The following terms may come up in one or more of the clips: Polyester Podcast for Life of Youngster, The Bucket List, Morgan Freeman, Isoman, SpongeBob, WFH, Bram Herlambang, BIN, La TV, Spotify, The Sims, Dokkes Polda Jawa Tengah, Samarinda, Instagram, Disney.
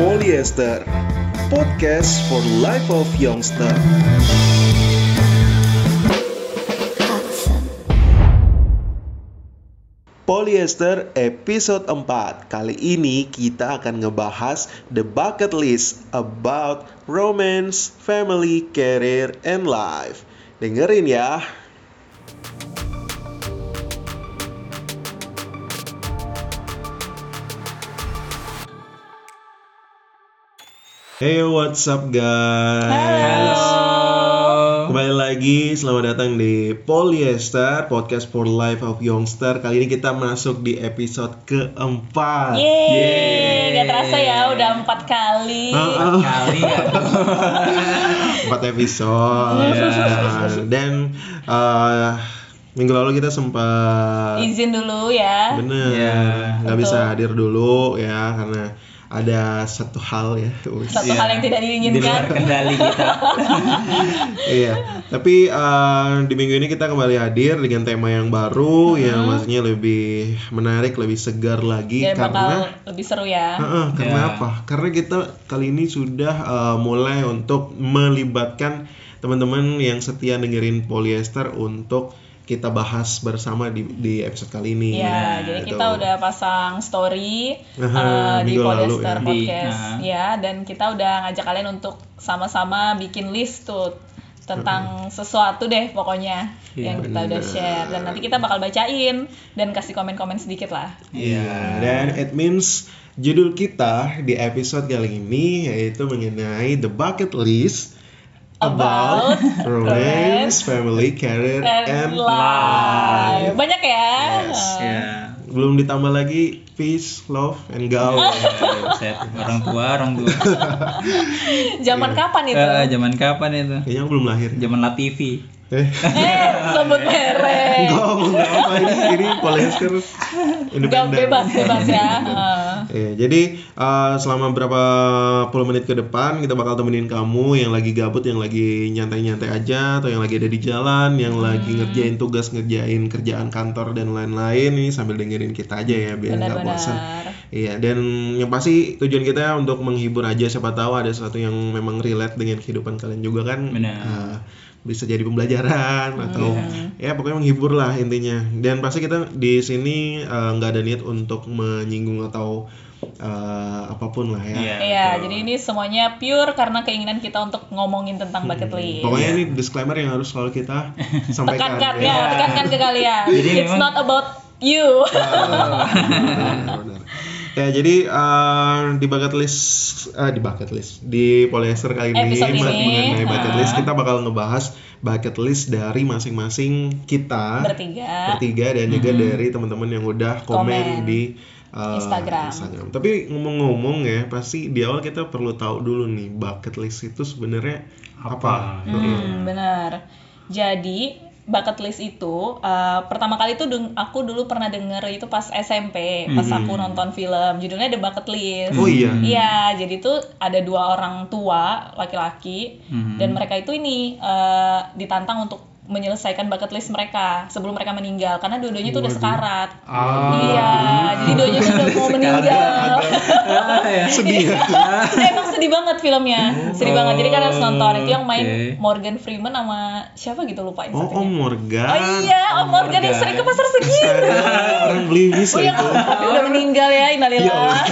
Polyester Podcast for Life of Youngster. Polyester episode 4. Kali ini kita akan ngebahas The Bucket List about romance, family, career, and life. Dengerin ya. Hey, what's up guys? Hello. Kembali lagi, selamat datang di Polyester Podcast for Life of Youngster. Kali ini kita masuk di episode ke-4. Yeay, gak terasa ya udah 4 kali. 4 kali ya. 4 episode. Dan minggu lalu kita sempat izin dulu ya. Bener, gak bisa hadir dulu ya, karena ada satu hal ya. Hal yang tidak diinginkan, di luar kendali kita. Iya. Tapi di minggu ini kita kembali hadir dengan tema yang baru, yang maksudnya lebih menarik, lebih segar lagi ya, karena lebih seru ya. Karena apa? Karena kita kali ini sudah mulai untuk melibatkan teman-teman yang setia dengerin Polyester untuk kita bahas bersama di episode kali ini. Ya, jadi kita udah pasang story di Polyester Podcast dan kita udah ngajak kalian untuk sama-sama bikin list tuh tentang sesuatu deh pokoknya yang kita udah share, dan nanti kita bakal bacain dan kasih komen-komen sedikit lah. Dan admins, judul kita di episode kali ini yaitu mengenai The Bucket List about romance, family, career, and life. Banyak ya. Belum ditambah lagi peace, love, and gaul. Orang tua. Zaman kapan itu? Kayaknya belum lahir. Zaman La TV. Sebut merek. Enggak apa ini Polyester independen. Bebas ya. Jadi selama berapa puluh menit ke depan kita bakal temenin kamu yang lagi gabut, yang lagi nyantai-nyantai aja, atau yang lagi ada di jalan, yang lagi ngerjain tugas, ngerjain kerjaan kantor dan lain-lain. Ini sambil dengerin kita aja ya, biar nggak bosan. Iya, dan yang pasti tujuan kita untuk menghibur aja, siapa tahu ada sesuatu yang memang relate dengan kehidupan kalian juga kan. Bisa jadi pembelajaran atau ya pokoknya menghibur lah intinya. Dan pasti kita di sini nggak ada niat untuk menyinggung atau apapun lah ya. Jadi ini semuanya pure karena keinginan kita untuk ngomongin tentang bucket list. Pokoknya ini disclaimer yang harus selalu kita sampaikan. Tekankan ke kalian. It's not about you. Benar. Ya, jadi di Polyester kali ini mengenai bucket list, kita bakal ngebahas bucket list dari masing-masing kita bertiga dan juga dari teman-teman yang udah komen di Instagram. Tapi ngomong-ngomong ya, pasti di awal kita perlu tahu dulu nih bucket list itu sebenarnya apa. Benar. Jadi bucket list itu pertama kali itu aku dulu pernah denger itu pas SMP, pas aku nonton film judulnya The Bucket List. Jadi itu ada 2 orang tua laki-laki dan mereka itu ditantang untuk menyelesaikan bucket list mereka sebelum mereka meninggal, karena dua-duanya itu udah sekarat. Jadi dua-duanya udah mau meninggal. Sedih. Emang sedih banget filmnya, sedih banget. Jadi kan harus nonton. Itu yang main Morgan Freeman sama siapa gitu, lupain. Morgan. Om Morgan yang sering ke pasar Segi. Orang beli bis itu. Tapi udah meninggal ya, innalillahi.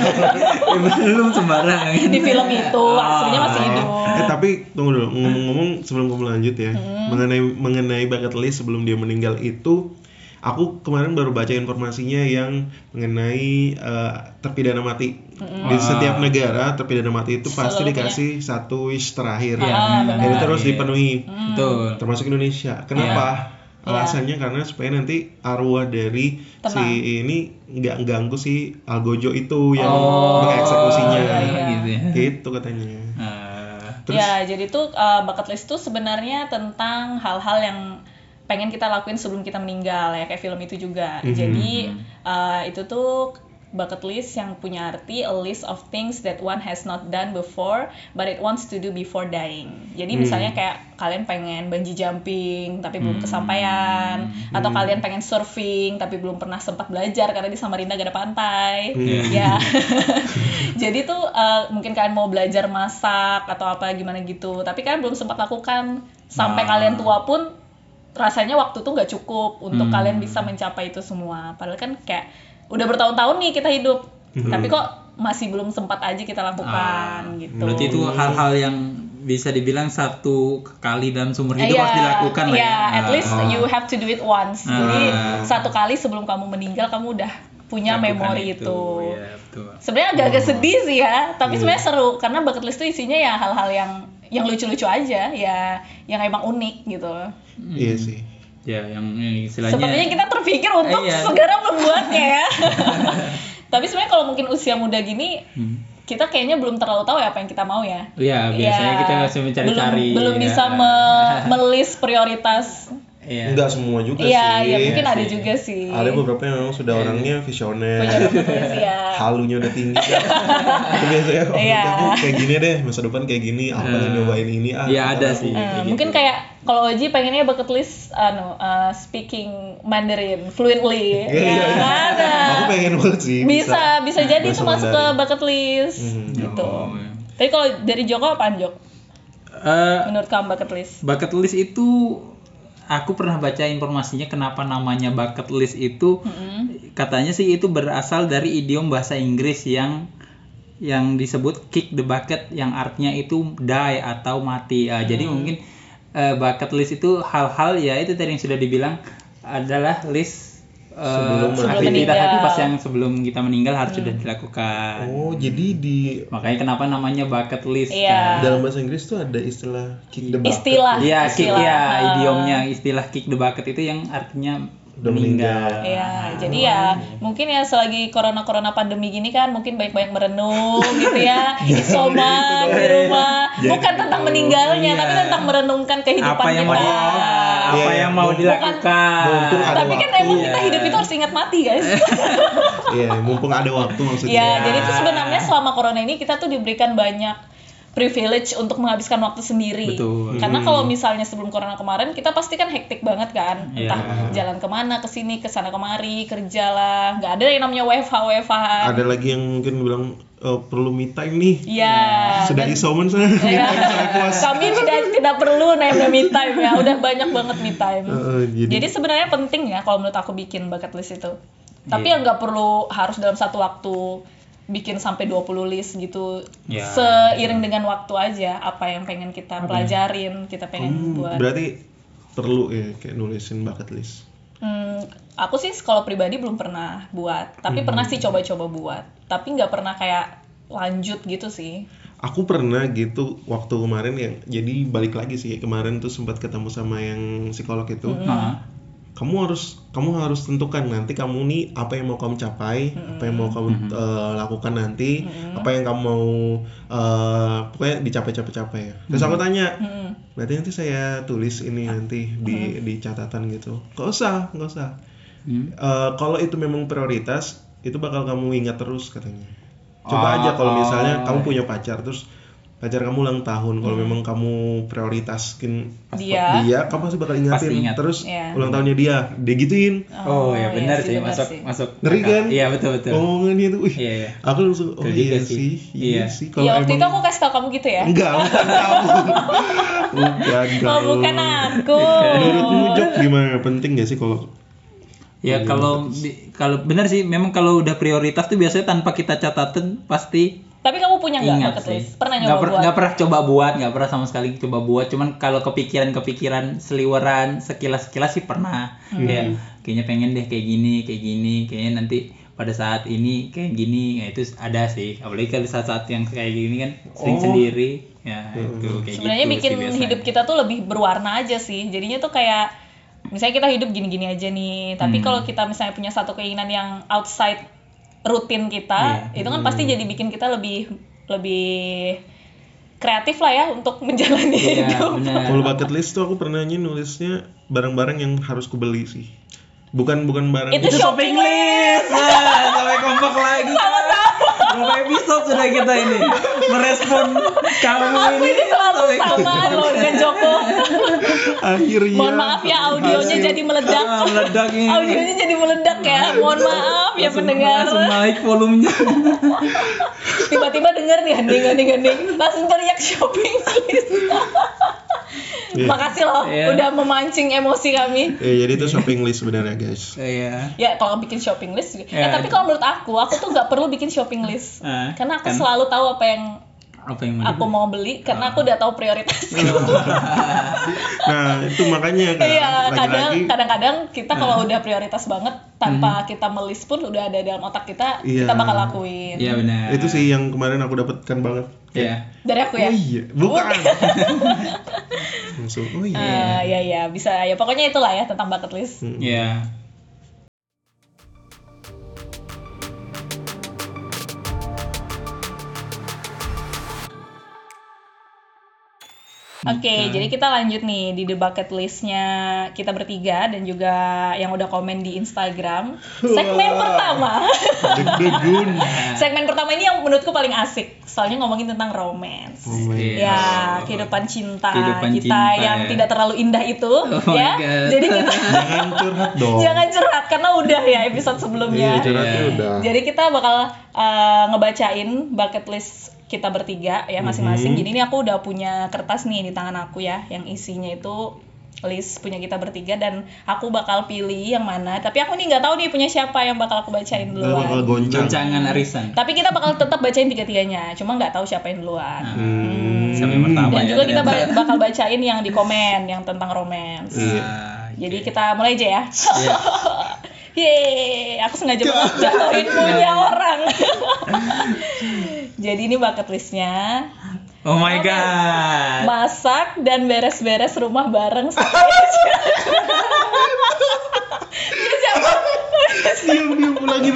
Belum sembarang. Di film itu aslinya masih hidup. Tapi tunggu dulu, ngomong-ngomong sebelum kamu lanjut ya, mengenai bucket list sebelum dia meninggal itu, aku kemarin baru baca informasinya yang mengenai terpidana mati. Di setiap negara terpidana mati itu pasti dikasih 1 wish terakhir jadi terus dipenuhi. Termasuk Indonesia. Kenapa? Alasannya karena supaya nanti arwah dari si ini nggak ganggu si algojo itu yang mengeksekusinya. Gitu katanya. Terus? Jadi tuh bucket list tuh sebenarnya tentang hal-hal yang pengen kita lakuin sebelum kita meninggal ya, kayak film itu juga. Jadi itu tuh Bucket list yang punya arti a list of things that one has not done before but it wants to do before dying. Jadi misalnya kayak kalian pengen bungee jumping tapi belum kesampaian, atau kalian pengen surfing tapi belum pernah sempat belajar karena di Samarinda gak ada pantai. Ya. Jadi tuh mungkin kalian mau belajar masak atau apa gimana gitu, tapi kalian belum sempat lakukan sampai kalian tua pun rasanya waktu tuh gak cukup untuk kalian bisa mencapai itu semua. Padahal kan kayak udah bertahun-tahun nih kita hidup, tapi kok masih belum sempat aja kita lakukan gitu. Berarti itu hal-hal yang bisa dibilang satu kali dalam seumur hidup harus dilakukan lah ya. At least you have to do it once. Jadi satu kali sebelum kamu meninggal kamu udah punya memori itu. Ya, sebenarnya agak-agak sedih sih ya, tapi sebenarnya seru karena bucket list itu isinya ya hal-hal yang lucu-lucu aja ya, yang emang unik gitu. Iya sih. Ya, yang istilahnya sepertinya kita terpikir untuk segera membuatnya ya. Tapi sebenarnya kalau mungkin usia muda gini, kita kayaknya belum terlalu tahu ya apa yang kita mau ya. Iya, biasanya kita masih mencari-cari. Belum bisa melis prioritas. Iya. Enggak semua juga sih. Iya, mungkin ada juga sih. Ada beberapa yang memang sudah orangnya visioner. Halunya udah tinggi. Itu biasanya kok kayak gini deh, masa depan kayak gini, apa sih nyobain ini ada sih. Mungkin kayak kalau Oji pengennya bucket list speaking Mandarin fluently. Ada. Aku pengen banget sih. Bisa jadi itu masuk ke bucket list gitu. Tapi kalau dari Joko apaan, Jok? Menurut kamu bucket list? Bucket list itu aku pernah baca informasinya kenapa namanya bucket list itu, katanya sih itu berasal dari idiom bahasa Inggris yang disebut kick the bucket, yang artinya itu die atau mati. Jadi mungkin bucket list itu hal-hal ya itu tadi yang sudah dibilang adalah list aktivitas yang sebelum kita meninggal harus sudah dilakukan. Oh, jadi makanya kenapa namanya bucket list kan. Dalam bahasa Inggris tuh ada istilah kick the bucket. Idiomnya istilah kick the bucket itu yang artinya udah meninggal. Jadi mungkin ya selagi corona pandemi gini kan mungkin banyak-banyak merenung gitu ya. Isoman di rumah. Bukan tentang meninggalnya, tapi tentang merenungkan kehidupan kita. Apa yang mau dilakukan. Tapi kan emang kita hidup itu harus ingat mati, guys. Mumpung ada waktu maksudnya. Jadi itu sebenarnya selama corona ini kita tuh diberikan banyak privilege untuk menghabiskan waktu sendiri. Betul. Karena kalau misalnya sebelum corona kemarin kita pasti kan hektik banget kan, entah jalan kemana, kesini, kesana kemari, kerja lah, nggak ada yang namanya WFH. Ada lagi yang mungkin bilang perlu me time nih. Sudah isoman saya. Kami tidak perlu namanya me time ya, udah banyak banget me time. Jadi sebenarnya penting ya kalau menurut aku bikin bucket list itu. Tapi yang nggak perlu harus dalam satu waktu. Bikin sampai 20 list gitu seiring dengan waktu aja apa yang pengen kita pelajarin, kita pengen buat. Berarti perlu ya kayak nulisin bucket list. Aku sih kalau pribadi belum pernah buat, tapi pernah sih coba-coba buat, tapi nggak pernah kayak lanjut gitu sih. Aku pernah gitu waktu kemarin yang jadi balik lagi sih kemarin tuh sempat ketemu sama yang psikolog itu. Kamu harus tentukan nanti kamu nih apa yang mau kamu capai, apa yang mau kamu lakukan nanti, apa yang kamu mau pokoknya dicapai-capai ya. Terus aku tanya, berarti nanti saya tulis ini nanti di catatan gitu. Nggak usah. Kalau itu memang prioritas, itu bakal kamu ingat terus katanya. Coba aja kalau misalnya kamu punya pacar terus. Pacar kamu ulang tahun, kalau memang kamu prioritaskin dia kamu pasti bakal ingat. Terus ulang tahunnya dia gituin. Oh ya benar sih, masuk. Ngeri kan? Iya betul. Omongannya itu, aku langsung iya sih. Kalau waktu itu aku kasih tau kamu gitu ya? Enggak, bukan kamu. Bukan aku. Menurutmu Jok gimana? Penting nggak sih kalau? Ya kalau benar sih, memang kalau udah prioritas tuh biasanya tanpa kita catatan pasti. Tapi kamu punya nggak bucket list? Pernah nyoba buat? Nggak pernah coba buat, nggak pernah sama sekali coba buat. Cuman kalau kepikiran seliweran, sekilas sih pernah. Ya, kayaknya pengen deh kayak gini. Kayaknya nanti pada saat ini kayak gini. Ya itu ada sih. Apalagi kalau saat-saat yang kayak gini kan sering sendiri. Ya itu kayak sebenarnya gitu bikin sih, hidup kita tuh lebih berwarna aja sih. Jadinya tuh kayak misalnya kita hidup gini-gini aja nih. Tapi kalau kita misalnya punya satu keinginan yang outside rutin kita, itu kan pasti jadi bikin kita lebih kreatif lah ya untuk menjalani hidup. Kalau bucket list tuh aku pernah nulisnya barang-barang yang harus kubeli sih. Bukan barang. Itu shopping list. Nah, sampai kompak lagi. Berapa episode sudah kita ini merespon kamu ini? Ini selalu samaan loh dengan Joko. Akhirnya. Mohon maaf ya audionya jadi meledak. Meledak ini. Audionya jadi meledak ya. Mohon maaf ya pendengar. Langsung naik volumenya. Tiba-tiba dengar nih hening. Langsung teriak shopping list. Yeah. Makasih loh, yeah, udah memancing emosi kami. Yeah, jadi itu shopping list sebenarnya guys. Iya. Yeah. Ya kalau bikin shopping list. Yeah. Tapi kalau menurut aku tuh nggak perlu bikin shopping list. Karena aku selalu tahu apa yang aku mau beli. Karena aku udah tahu prioritasku. Nah itu makanya. Iya. Kadang-kadang kita kalau udah prioritas banget tanpa kita melis pun udah ada dalam otak kita. Yeah. Kita bakal lakuin. Iya yeah, benar. Itu sih yang kemarin aku dapatkan banget. Iya. Yeah. Dari aku ya. Oh, iya. Bukan. So, oh iya. Ya bisa ya, pokoknya itulah ya tentang bucket list. Iya. Yeah. Oke, jadi kita lanjut nih di The Bucket List-nya kita bertiga dan juga yang udah komen di Instagram. Segmen pertama ini yang menurutku paling asik. Soalnya ngomongin tentang romance. Ya, kehidupan cinta kita yang tidak terlalu indah itu. Jadi kita jangan curhat dong. Jangan curhat karena udah ya episode sebelumnya. Udah. Jadi kita bakal ngebacain bucket list kita bertiga ya masing-masing. Jadi ini aku udah punya kertas nih di tangan aku ya, yang isinya itu list punya kita bertiga dan aku bakal pilih yang mana. Tapi aku nih nggak tahu nih punya siapa yang bakal aku bacain duluan. Bakal goncangan arisan. Tapi kita bakal tetap bacain tiga-tiganya. Cuma nggak tahu siapa yang duluan. Siapa yang pertama? Dan juga kita bakal bacain yang di komen yang tentang romance. Jadi kita mulai aja ya. Yeay, aku sengaja jatuhin punya orang. Jadi ini bucket listnya. Oh my god. Masak dan beres-beres rumah bareng. Siapa? Diam lagi.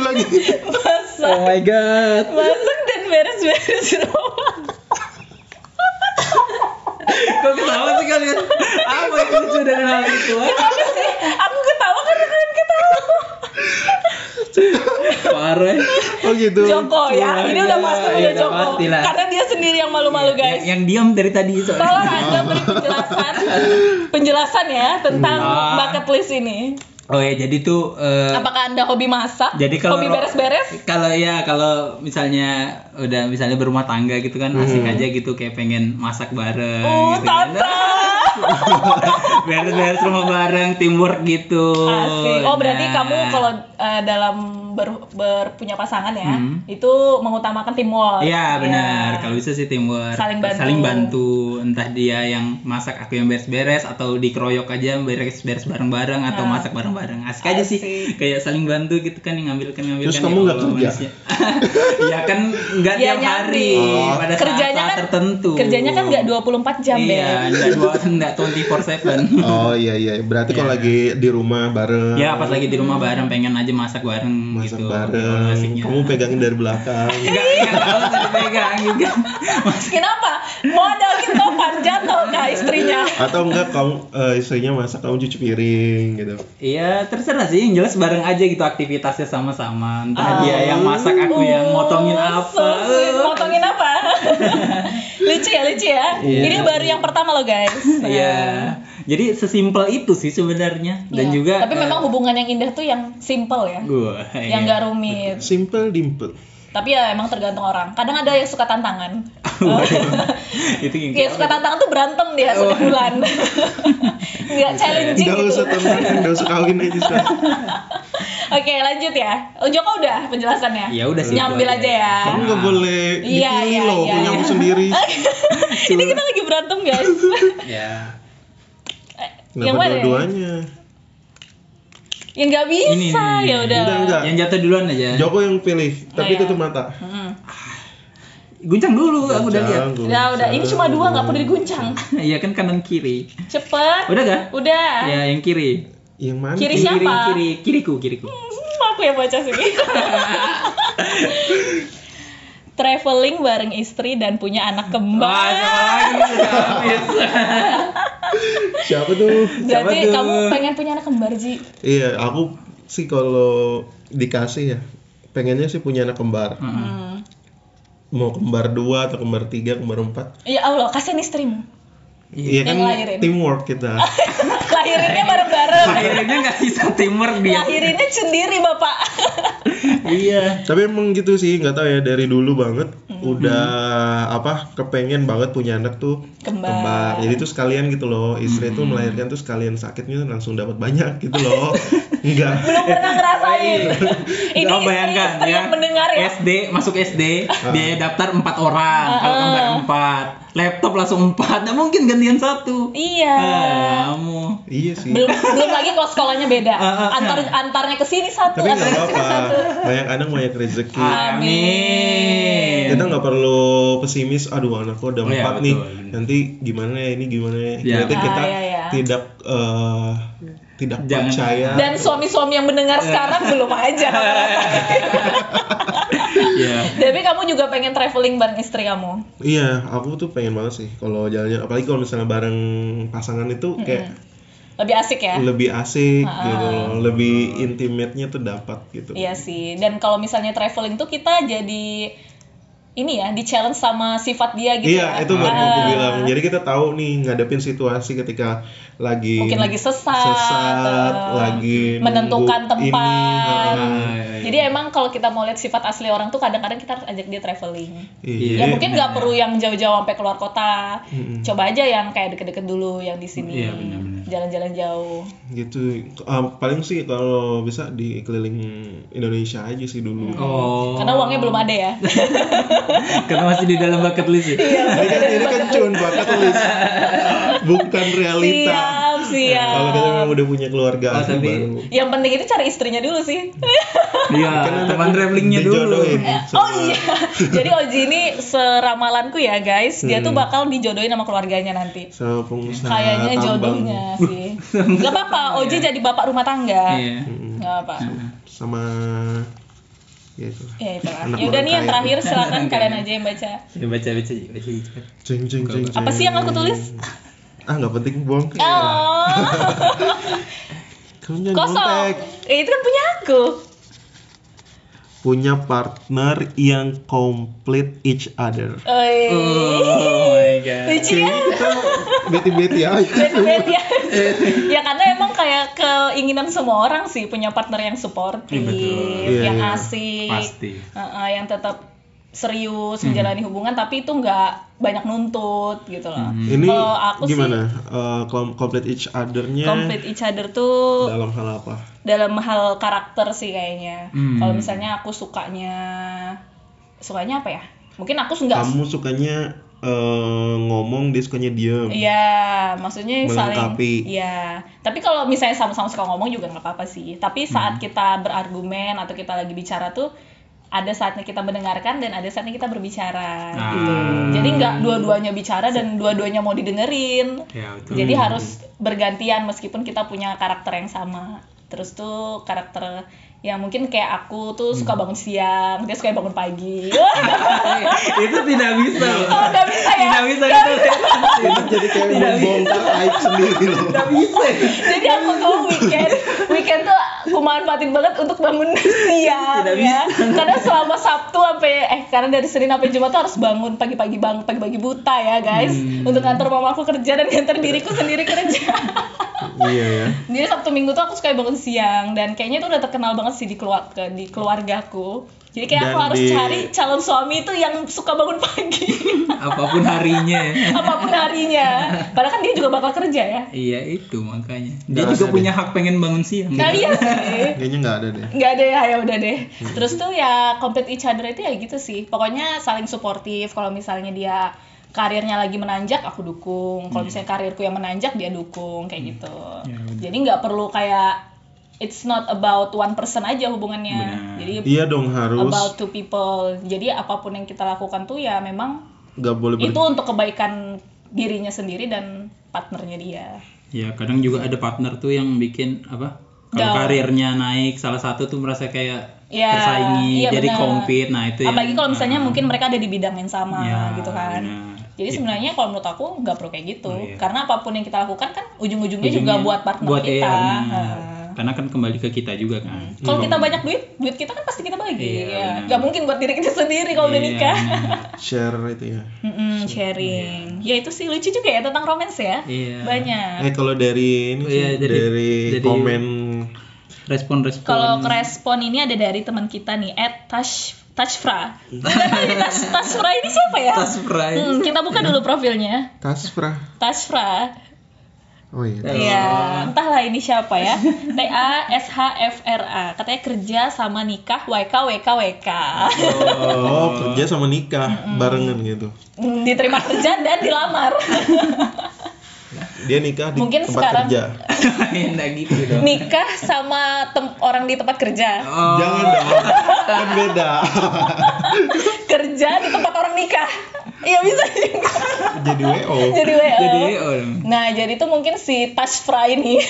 Masak. Oh my god. Masak dan beres-beres rumah. Kok ketawa sih kalian? Apa yang lucu dari hal itu? Kenapa sih? Aku ketawa karena kalian ketawa. Parah. Oh gitu. Joko ya, ini udah pasti udah Joko. Karena dia sendiri yang malu-malu guys. Yang diam dari tadi. Tolong Anda beri penjelasan ya tentang bucket list ini. Oh ya, jadi tuh apakah Anda hobi masak? Jadi kalau hobi beres-beres? Kalau misalnya udah berumah tangga gitu kan asik aja gitu kayak pengen masak bareng gitu. Beres-beres rumah bareng, teamwork gitu. Asik. Oh, berarti kamu kalau dalam berpunya pasangan ya, itu mengutamakan teamwork. Iya, benar. Ya. Kalau bisa sih teamwork. Saling bantu, entah dia yang masak, aku yang beres-beres atau dikeroyok aja beres-beres bareng-bareng atau masak bareng-bareng. Asik aja sih. Kayak saling bantu gitu kan, ngambil-ngambil. Terus kamu enggak kerja. Iya kan enggak tiap hari pada saat tertentu. Kerjanya kan enggak 24 jam deh. Iya, enggak 24/7. Oh iya, berarti kalau lagi di rumah bareng. Ya, pas lagi di rumah bareng pengen aja masak bareng gitu. Kamu pegangin dari belakang. Enggak harus dipegang juga. Kenapa? Modal gitu jatuh ke istrinya. Atau enggak kamu istrinya masak kamu cuci piring gitu. Iya, terserah sih, yang jelas bareng aja gitu aktivitasnya sama-sama. Entah dia yang masak, aku yang motongin apa. Motongin apa? Lucu ya. Yeah. Ini baru yang pertama loh guys. Iya. Jadi sesimpel itu sih sebenarnya dan juga. Tapi memang hubungan yang indah tuh yang simple ya. Yang gak rumit. Simple dimple. Tapi ya emang tergantung orang. Kadang ada yang suka tantangan. Itu yang suka tantangan tuh berantem dia sebulan. Nggak challenging gitu. Nggak usah tantangan, nggak usah kawin aja. Oke, lanjut ya. Joko udah penjelasannya. Ya udah sih. Nyambil aja ya. Kamu nggak boleh dipilih loh, punyamu sendiri. Ini kita lagi berantem guys. Iya. Yang mana? Dua-duanya. Yang nggak bisa ya udah. Yang jatuh duluan aja. Joko yang pilih, tapi tutup mata. Guncang dulu, aku udah lihat. Udah. Ini cuma dua, nggak perlu diguncang. Iya kan kanan kiri. Cepet. Udah gak? Udah. Ya yang kiri. Yang mana? Kiri siapa? Kiriku. Aku yang baca sih. Traveling bareng istri dan punya anak kembar. Siapa tuh? Berarti siapa kamu tuh? Pengen punya anak kembar, Ji? Iya, aku sih kalau dikasih ya pengennya sih punya anak kembar. Mau kembar 2 atau kembar 3, kembar 4. Ya Allah, kasihan istrimu. Iya kan, lahirin. Teamwork kita. Lahirinnya bareng-bareng. Lahirinnya gak bisa teamwork dia. Lahirinnya sendiri, Bapak. Iya. Tapi emang gitu sih, gak tahu ya, dari dulu banget udah kepengen banget punya anak tuh kembar. Jadi tuh sekalian gitu loh, istri tuh melahirkan tuh sekalian sakitnya langsung dapat banyak gitu loh. Enggak. Belum pernah ngerasain. Ini oh, bayangkan istri ya, yang mendengar ya. SD, masuk SD, dia daftar 4 orang, kalau kembar 4. Laptop langsung 4, nah mungkin gantian 1. Iya. Iya sih. Belum lagi kalau sekolahnya beda. Antarnya ke sini 1, tapi antarnya ke sini 1. Banyak anak banyak rezeki. Amin. Kita enggak perlu pesimis, aduh anakku udah 4 nih. Nanti gimana ya ini gimana ya. Ternyata kita tidak percaya. Dan suami-suami yang mendengar sekarang belum aja. Tapi kamu juga pengen traveling bareng istri kamu? Iya, aku tuh pengen banget sih kalau jalan-jalan, apalagi kalau misalnya bareng pasangan itu kayak lebih asik ya? Lebih asik gitu loh, lebih intimate-nya tuh dapat gitu. Iya sih, dan kalau misalnya traveling tuh kita jadi ini ya, di challenge sama sifat dia gitu. Iya, itu baru aku bilang. Jadi kita tahu nih ngadepin situasi ketika lagi mungkin lagi sesat lagi menentukan tempat. Jadi emang kalau kita mau lihat sifat asli orang tuh kadang-kadang kita harus ajak dia traveling. Iya. Ya mungkin nggak perlu yang jauh-jauh sampai keluar kota. Coba aja yang kayak deket-deket dulu, yang di sini. Iya, jalan-jalan jauh. Gitu. Paling sih kalau bisa dikeliling Indonesia aja sih dulu. Oh. Karena uangnya belum ada ya. Karena masih di dalam bucket list ya. Ini kan cun bucket list, bukan realita. Siap. Kalau kita memang udah punya keluarga baru. Yang penting itu cari istrinya dulu sih. Iya. Teman travelingnya dulu. Oh iya. Jadi Oji ini seramalanku ya guys. Dia tuh bakal dijodohin sama keluarganya nanti. Sama pengusaha. Kayaknya jodohnya sih. Gak apa-apa. Oji jadi bapak rumah tangga. Gak apa. Sama. Ya itu lah. Ya udah nih yang terakhir silakan kalian aja yang baca. Ya baca. Jeng. Apa sih yang aku tulis? Enggak penting, buang. Oh. Kosong. Itu kan punya aku. Punya partner yang complete each other. Oh my god. Lucu ya? Beti-beti ya. Ya karena emang kayak keinginan semua orang sih punya partner yang supportive, yang asik, yang tetap serius menjalani hubungan tapi itu nggak banyak nuntut gitu loh. Ini kalau aku gimana? Sih complete each other-nya. Complete each other tuh dalam hal apa? Dalam hal karakter sih kayaknya. Kalau misalnya aku sukanya apa ya? Mungkin aku nggak. Kamu sukanya ngomong, dia sukanya diem. Iya, maksudnya melengkapi. Iya. Tapi kalau misalnya sama-sama suka ngomong juga nggak apa-apa sih. Tapi saat kita berargumen atau kita lagi bicara tuh ada saatnya kita mendengarkan dan ada saatnya kita berbicara gitu. Jadi nggak dua-duanya bicara dan dua-duanya mau didengerin. Ya, betul. Jadi harus bergantian meskipun kita punya karakter yang sama. Terus tuh karakter yang mungkin kayak aku tuh suka bangun siang, dia suka bangun pagi. Itu tidak bisa. Oh, nggak bisa ya? Tidak bisa. Itu jadi kayak membongkar aib sendiri loh. Tidak bisa. Jadi aku tuh weekend tuh aku manfaatin banget untuk bangun siang ya. Karena selama Sabtu karena dari Senin sampai Jumat tuh harus bangun pagi-pagi buta ya guys. Untuk nganter mama aku kerja dan nganter diriku sendiri kerja. Iya ya. Jadi Sabtu Minggu tuh aku suka bangun siang dan kayaknya itu udah terkenal banget sih di keluargaku. Jadi kayak aku harus cari calon suami itu yang suka bangun pagi. Apapun harinya. Padahal kan dia juga bakal kerja ya. Iya itu makanya. Dia juga punya hak pengen bangun siang. Nah, iya sih. Kayaknya nggak ada deh. Nggak ada ya udah deh. Terus tuh ya complete each other itu ya gitu sih. Pokoknya saling suportif. Kalau misalnya dia karirnya lagi menanjak, aku dukung. Kalau misalnya karirku yang menanjak, dia dukung kayak gitu. Ya, jadi nggak perlu kayak it's not about one person aja hubungannya. Benar. Jadi iya dong, harus about two people. Jadi apapun yang kita lakukan tuh ya memang nggak boleh itu untuk kebaikan dirinya sendiri dan partnernya dia. Iya, kadang juga ada partner tuh yang bikin kalau karirnya naik, salah satu tuh merasa kayak tersaingi, jadi compete. Nah itu ya. Apalagi kalau misalnya mungkin mereka ada di bidang yang sama gitu kan. Benar. Jadi sebenarnya kalau menurut aku nggak perlu kayak gitu. Karena apapun yang kita lakukan kan ujung-ujungnya juga buat partner kita. Karena kan kembali ke kita juga kan. Kalau kita banyak duit, duit kita kan pasti kita bagi. Gak mungkin buat diri kita sendiri kalau udah nikah. Share itu ya. Sharing. Ya itu sih lucu juga ya tentang romance ya. Banyak. Kalau dari ini dari komen respon. Kalau respon ini ada dari teman kita nih @Tashfra. Tashfra ini siapa ya? Tashfra. Kita buka dulu profilnya. Tashfra. Oh iya. Ya, entahlah ini siapa ya. TASHFRA. Katanya kerja sama nikah WKWKWK. Oh, kerja sama nikah barengan gitu. Diterima kerja dan dilamar. Dia nikah di mungkin tempat sekarang, kerja. Enggak gitu dong. Nikah sama orang di tempat kerja. Oh. Jangan dong. Kan beda. Kerja di tempat orang nikah. Iya bisa juga. Jadi WO. Nah, jadi tuh mungkin si Tashfra ini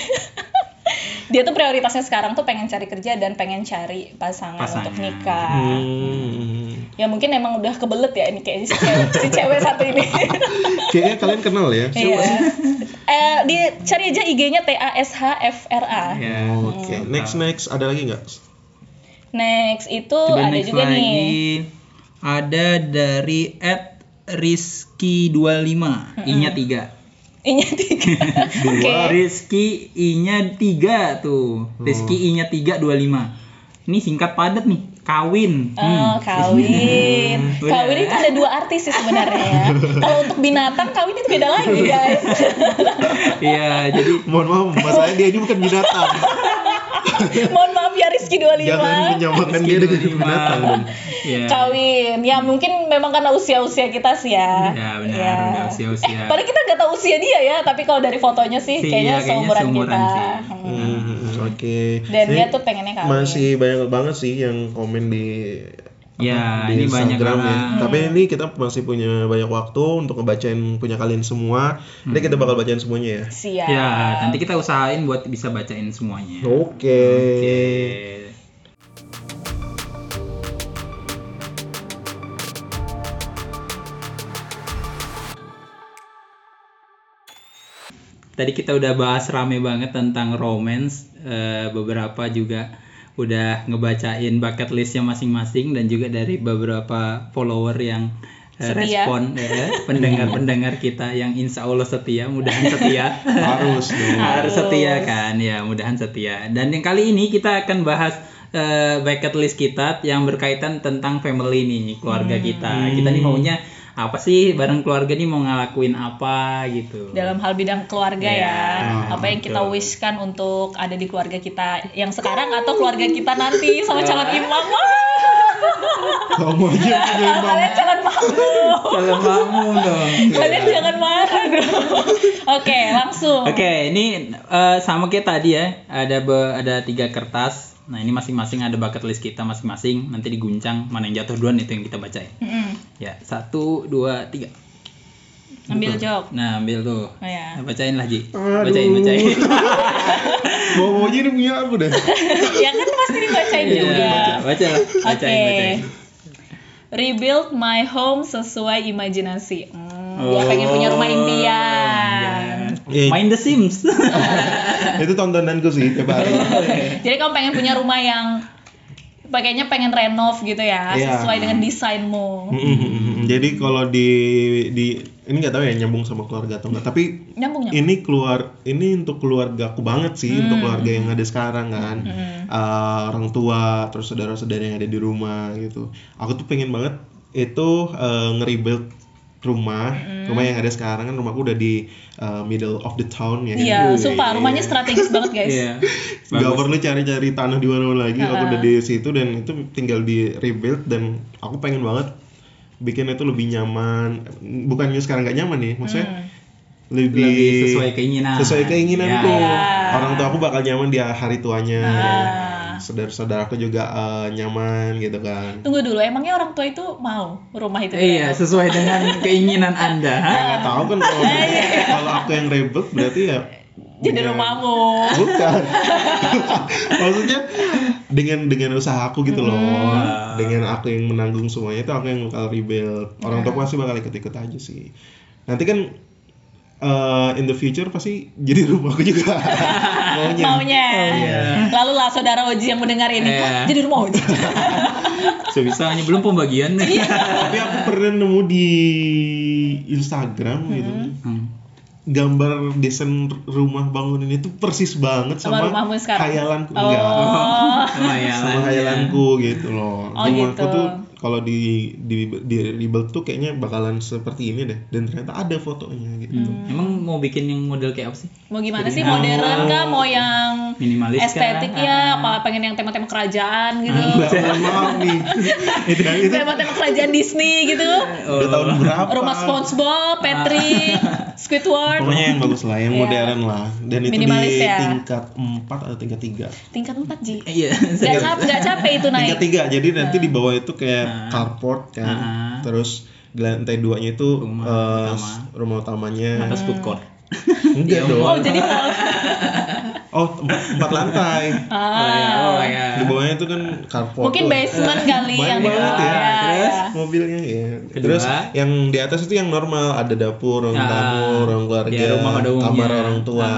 dia tuh prioritasnya sekarang tuh pengen cari kerja dan pengen cari pasangan. Untuk nikah. Ya mungkin emang udah kebelet ya ini kayak si cewek satu ini. Kayaknya kalian kenal ya. Iya. Cari aja IG-nya TASHFRA. Oke. Next ada lagi nggak? Next itu coba ada next juga lagi. Nih. Ada dari @Rizky25, I-nya 3. I-nya 3. Oke. Rizky I-nya 3 tuh. Rizky I-nya 325. Ini singkat padat nih. Kawin. Kawin. Kawin itu ada dua arti sih sebenarnya. Kalau untuk binatang kawin itu beda lagi, guys. Iya, jadi mohon maaf, masalahnya dia ini bukan binatang. Mohon maaf ya Rizky 25. Jangan menyamakan dia dengan binatang. Kawin. Ya mungkin memang karena usia-usia kita sih ya. Iya, benar. Ya. Usia-usia. Padahal kita enggak tahu usia dia ya, tapi kalau dari fotonya sih kayaknya seumuran kita. Oke. Dan dia tuh pengennya kawin. Masih banyak banget sih yang komen di ini Instagram banyak ya. Tapi ini kita masih punya banyak waktu untuk ngebacain punya kalian semua. Nanti kita bakal bacain semuanya ya. Siap. Ya, nanti kita usahain buat bisa bacain semuanya. Oke. Tadi kita udah bahas rame banget tentang romance, beberapa juga udah ngebacain bucket listnya masing-masing dan juga dari beberapa follower yang respon pendengar-pendengar kita yang insya Allah setia, mudahan setia. Harus setia kan, ya mudahan setia. Dan yang kali ini kita akan bahas bucket list kita yang berkaitan tentang family nih, keluarga kita nih maunya apa sih bareng keluarga nih mau ngelakuin apa gitu dalam hal bidang keluarga ya apa yang kita wishkan untuk ada di keluarga kita yang sekarang atau keluarga kita nanti sama calon imam. Kamu aja kalian jangan makmum dong. Kalian jangan marah dong. Oke, langsung. Oke, ini sama kayak tadi ya. Ada 3 kertas. Nah, ini masing-masing ada bucket list kita masing-masing. Nanti diguncang mana yang jatuh duluan itu yang kita bacain. Ya, 1, 2, 3. Ambil jok. Nah, ambil tuh. Oh, ya. Bacain lagi. Bacain. Bawa-bawanya ini punya aku dah. Ya kan pasti dibacain juga. Bacain. Rebuild my home sesuai imajinasi. Dia pengen punya rumah impian. Main The Sims. Itu tontonanku sih tiap hari. Jadi kamu pengen punya rumah yang pakainya pengen renov gitu ya, sesuai dengan desainmu. Jadi kalau di ini nggak tahu ya nyambung sama keluarga atau enggak, tapi nyambung. Ini untuk keluargaku banget sih, untuk keluarga yang ada sekarang kan, orang tua, terus saudara-saudara yang ada di rumah gitu. Aku tuh pengen banget itu nge-rebuild rumah yang ada sekarang kan. Rumahku udah di middle of the town ya. Iya, sumpah rumahnya strategis banget guys. Gak perlu cari-cari tanah di mana-mana lagi. Aku udah di situ dan itu tinggal di rebuild dan aku pengen banget bikin itu lebih nyaman. Bukannya sekarang gak nyaman nih, maksudnya lebih sesuai keinginan. Sesuai keinginanku. Orang tua aku bakal nyaman di hari tuanya. Saudara-saudaraku juga nyaman gitu kan. Tunggu dulu, emangnya orang tua itu mau rumah itu? Iya, sesuai dengan keinginan Anda. Nggak tahu kan kalau aku yang ribet berarti ya. Jadi rumahmu. Bukan. Maksudnya dengan usahaku gitu loh. Dengan aku yang menanggung semuanya itu aku yang bakal rebuild. Orang tua pasti bakal ikut-ikut aja sih. Nanti kan in the future pasti jadi rumahku juga. Maunya. Lalu lah saudara Oji yang mendengar ini jadi rumah Oji. Sebisa hanya belum pembagian. Tapi aku pernah nemu di Instagram gitu. Gambar desain rumah bangunan itu persis banget sama khayalanku. Sama khayalanku gitu loh. Rumahku tuh kalau di build tuh kayaknya bakalan seperti ini deh, dan ternyata ada fotonya gitu. Emang mau bikin yang model kayak apa sih? Mau gimana sih? Modern kah? Mau yang minimalis estetik ya? Apa pengen yang tema-tema kerajaan gitu? Maaf nih. Tema-tema kerajaan Disney gitu. Udah tahun berapa? Rumah SpongeBob, Patrick, Squidward. Pokoknya yang bagus lah, yang modern lah. Dan itu minimalis di tingkat 4 atau tingkat 3. Tingkat 4 Ji. Iya. Enggak capek itu naik. Tingkat 3. Jadi nanti di bawah itu kayak carport kan, terus lantai 2-nya itu rumah utamanya, atas food court. Enggak dong. Oh jadi mall. Oh 4 lantai. Di bawahnya itu kan carport. Mungkin basement kali yang di bawah. Terus mobilnya ya. Kedua. Terus yang di atas itu yang normal, ada dapur, ruang tamu, ruang keluarga, kamar orang tua.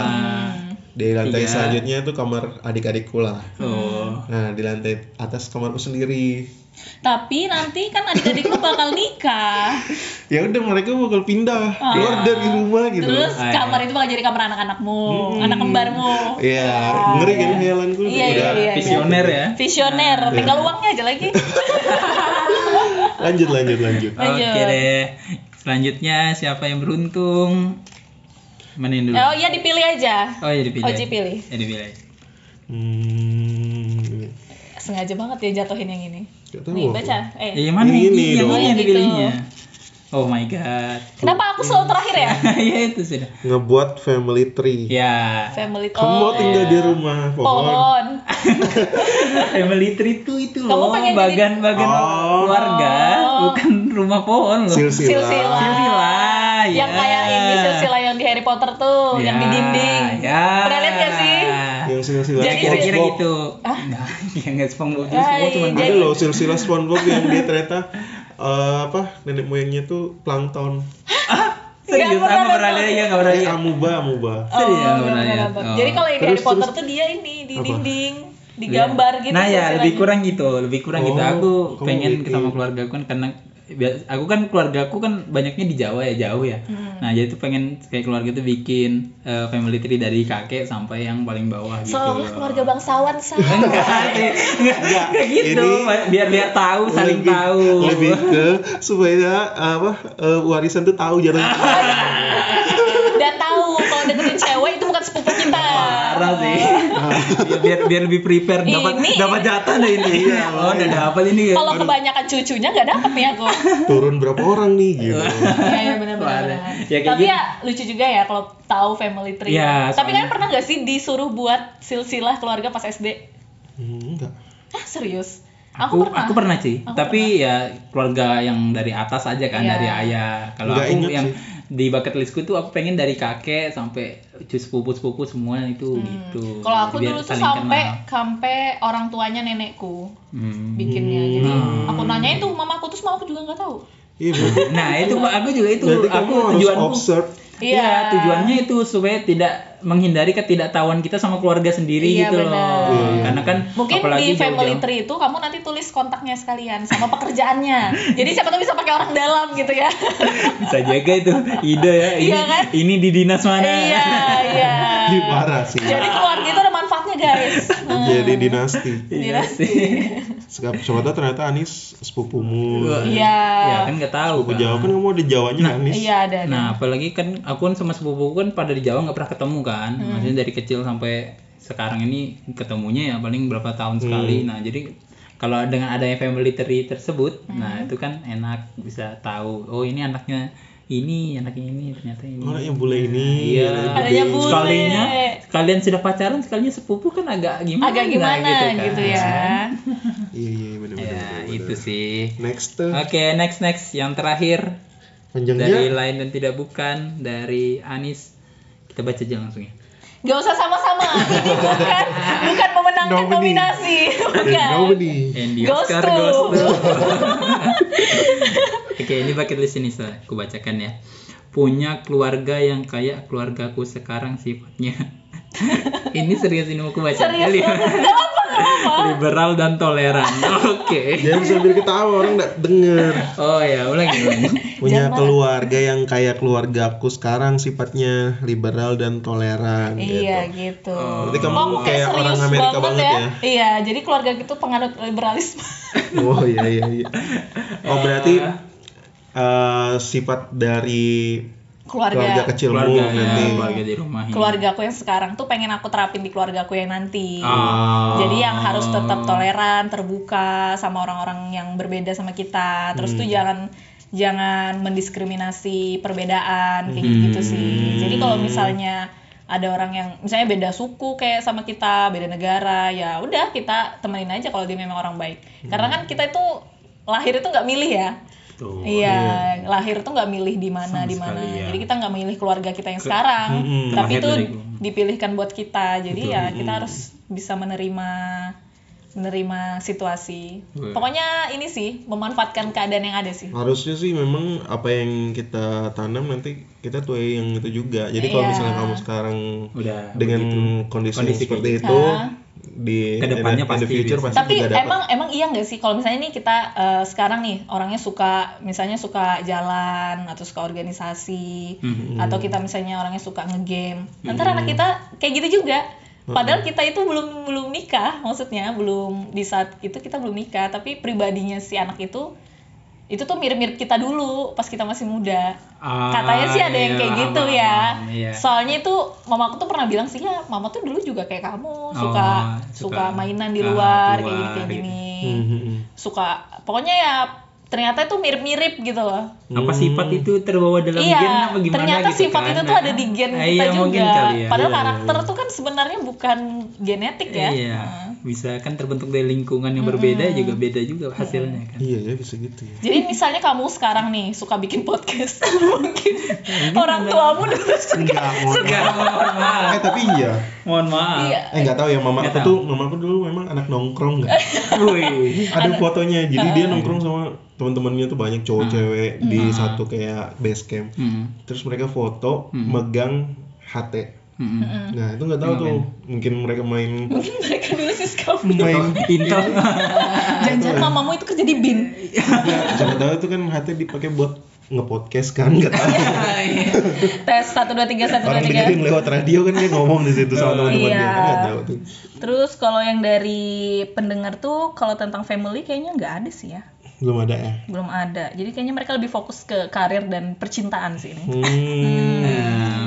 Di lantai selanjutnya itu kamar adik-adikku lah. Nah di lantai atas kamarku sendiri. Tapi nanti kan adik-adik lu bakal nikah. Ya udah mereka bakal pindah keluar dari rumah gitu. Terus kamar itu bakal jadi kamar anak-anakmu, anak kembarmu. Iya, ngeri kan hayalanku udah visioner ya. Visioner, tinggal uangnya aja lagi. Lanjut. Oke deh. Selanjutnya siapa yang beruntung? Manin dulu. Dipilih aja. Oji pilih. Dipilih. Sengaja banget ya jatuhin yang ini. Nih baca. Yang mana ini? Yang mana dipilihnya? Oh my god. Kenapa aku selalu terakhir ya? Iya itu sudah. Ngebuat family tree. Ya. Family tree. Kamu tinggal di rumah pohon. Family tree itu loh. Bagan-bagan keluarga, bukan rumah pohon loh. Silsilah. Yang kayak ini silsilah yang di Harry Potter tuh, yang di dinding. Pernah lihat gak sih? Jadi kira-kira gitu. Nah, yang nggak SpongeBob cuma ada loh silsilah SpongeBob yang dia ternyata nenek moyangnya tuh plankton. Serius sama beralih ya nggak beralih? Amuba. Jadi kalau yang Harry Potter tuh dia ini di dinding, digambar gitu. Nah ya lebih kurang gitu. Aku pengen ketemu keluarga aku karena aku kan keluarga aku kan banyaknya di Jawa ya, jauh ya. Nah jadi tuh pengen kayak keluarga tuh bikin family tree dari kakek sampai yang paling bawah gitu. Soalnya keluarga bangsawan sih. Enggak gitu. Biar tahu, saling tahu. Lebih ke supaya warisan tuh tahu jalan. Dan tahu kalau deketin cewek itu bukan sepupu kita. Parah sih. biar lebih prepare dapat jatah deh ini. Udah dapat ini. Kalau kebanyakan cucunya enggak dapat nih aku. Turun berapa orang nih gitu. Iya benar. Tapi ya lucu juga ya kalau tahu family tree. Ya, tapi kalian pernah enggak sih disuruh buat silsilah keluarga pas SD? Enggak. Serius? Aku pernah sih. Tapi ya keluarga yang dari atas aja kan, dari ayah. Kalau aku yang di bucket listku tuh aku pengen dari kakek sampai sepupu semua itu gitu. Kalau aku dulu tuh sampai orang tuanya nenekku bikinnya. Jadi aku nanya itu mamaku terus mamaku juga nggak tahu. Nah itu aku juga itu. Berarti aku tujuanku. Iya, tujuannya itu supaya tidak menghindari ketidaktahuan kita sama keluarga sendiri gitu bener. Loh. Karena kan mungkin di family tree itu kamu nanti tulis kontaknya sekalian sama pekerjaannya. Jadi siapa tuh bisa pakai orang dalam gitu ya. Bisa jaga itu ide ya. Iya kan? Ini di dinas mana? Iya. Parah sih. Jadi keluarga itu ada manfaatnya guys. Jadi dinasti. Sebab ternyata Anis sepupumu. Iya kan nggak tahu. Sepupu Jawa kan kamu ada Jawanya nah, Anis. Iya ada. Nah apalagi kan aku sama sepupuku kan pada di Jawa nggak pernah ketemu kan. Maksudnya dari kecil sampai sekarang ini ketemunya ya paling berapa tahun sekali. Nah jadi kalau dengan adanya family tree tersebut, nah itu kan enak bisa tahu. Oh ini anaknya. Ini anaknya ini ternyata ini. Anaknya bule ini. Iya. Anaknya bule. Sekalian sudah pacaran, sekalinya sepupu kan agak gimana gitu ya. Iya benar-benar. Ya itu sih. Next. Oke, next yang terakhir. Panjangnya. Dari lain dan tidak bukan dari Anis. Kita baca aja langsung ya. Gak usah sama-sama. Ini bukan memenangkan nominasi. Bukan. Ghost to. Oke, ini bucket list ini saya bacakan ya. punya keluarga yang kayak keluargaku sekarang sifatnya. Ini serius ini mau aku baca. Serius. Liberal dan toleran. Oke. Jangan sambil ketawa, orang enggak dengar. Oh ya, ulangi. Punya keluarga yang kayak keluargaku sekarang sifatnya liberal dan toleran. Iya gitu. Oh. Berarti kamu kayak orang Amerika banget ya? Iya, jadi keluarga gitu penganut liberalisme. Oh iya. Oh berarti sifat dari keluarga kecilmu nanti, keluarga di rumah. Keluarga aku yang sekarang tuh pengen aku terapin di keluarga aku yang nanti. Jadi yang harus tetap toleran, terbuka sama orang-orang yang berbeda sama kita. Terus tuh jangan mendiskriminasi perbedaan kayak gitu sih. Jadi kalau misalnya ada orang yang misalnya beda suku kayak sama kita, beda negara, ya udah kita temenin aja kalau dia memang orang baik. Karena kan kita itu lahir itu nggak milih ya. Tuh, iya, lahir tuh nggak milih di mana. Ya. Jadi kita nggak milih keluarga kita yang sekarang, tapi itu dipilihkan buat kita. Jadi betul, ya kita harus bisa menerima situasi. Pokoknya ini sih memanfaatkan keadaan yang ada sih. Harusnya sih memang apa yang kita tanam nanti kita tuai yang itu juga. Jadi kalau misalnya kamu sekarang udah, dengan kondisi seperti itu. Di kedepannya pasti tapi emang iya nggak sih kalau misalnya nih kita sekarang nih orangnya suka jalan atau suka organisasi atau kita misalnya orangnya suka ngegame nanti anak kita kayak gitu juga padahal kita itu belum nikah maksudnya belum di saat itu kita belum nikah tapi pribadinya si anak itu tuh mirip-mirip kita dulu pas kita masih muda. Katanya sih ada yang kayak gitu ya. Iya. Soalnya itu mama aku tuh pernah bilang sih ya, mama tuh dulu juga kayak kamu, suka mainan di luar kayak gini. Suka pokoknya ya ternyata itu mirip-mirip gitu loh. Apa sifat itu terbawa dalam gen apa gimana ternyata gitu. Ternyata sifat itu tuh ada di gen kita juga. Ya. Padahal karakter tuh kan sebenarnya bukan genetik ya. Iya. Bisa kan terbentuk dari lingkungan yang berbeda juga beda juga hasilnya kan. Iya ya bisa gitu ya. Jadi misalnya kamu sekarang nih suka bikin podcast mungkin orang tuamu dulu suka. Tapi iya. Mohon maaf. Iya. Enggak tahu ya mama aku dulu memang anak nongkrong enggak? Wih, ada fotonya. Jadi dia nongkrong sama teman-temannya tuh banyak cowok cewek di satu kayak base camp. Terus mereka foto megang HT. Nah itu nggak tahu tuh mungkin mereka mereka dulu sih main pintar. Jangan-jangan mamamu itu kerja di BIN. Nggak tahu itu kan hati dipakai buat nge-podcast kan nggak tahu. Tes 1 2 3 1 2 3. Orang dengerin lewat radio kan dia ngomong di situ sama teman-temannya nggak tahu tuh. Terus kalau yang dari pendengar tuh kalau tentang family kayaknya nggak ada sih ya. Belum ada ya? Belum ada. Jadi kayaknya mereka lebih fokus ke karir dan percintaan sih ini.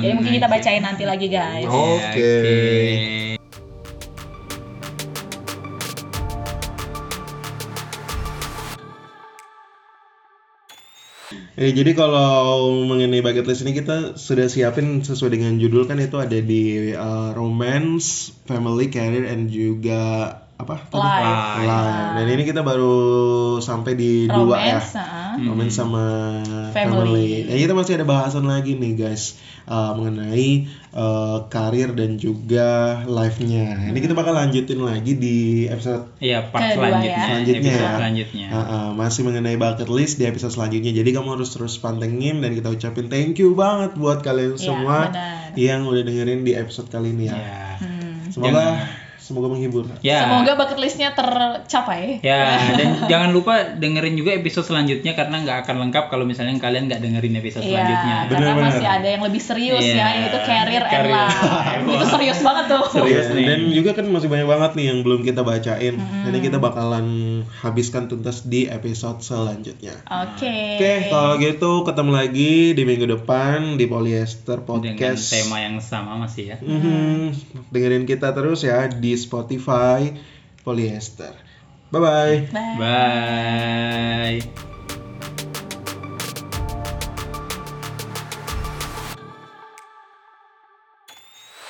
Jadi mungkin kita bacain nanti lagi guys. Oke. Jadi kalau mengenai bucket list ini kita sudah siapin sesuai dengan judul kan itu ada di romance, family, career, and juga live. Dan ini kita baru sampai di romance, 2 ya. Romance sama family. Nah, kita masih ada bahasan lagi nih guys mengenai karir dan juga life-nya. Ini kita bakal lanjutin lagi di episode part selanjutnya. Masih mengenai bucket list di episode selanjutnya. Jadi kamu harus terus pantengin dan kita ucapin thank you banget buat kalian semua yang udah dengerin di episode kali ini ya. Semoga menghibur. Semoga bucket listnya tercapai. Dan jangan lupa dengerin juga episode selanjutnya karena nggak akan lengkap kalau misalnya kalian nggak dengerin episode selanjutnya. Karena masih ada yang lebih serius ya, yaitu career. And life. Itu serius banget tuh. Serius nih. Dan juga kan masih banyak banget nih yang belum kita bacain. Jadi kita bakalan habiskan tuntas di episode selanjutnya. Oke, kalau gitu ketemu lagi di minggu depan di Polyester Podcast. Dengan tema yang sama masih ya. Dengerin kita terus ya di Spotify Polyester. Bye-bye. Bye.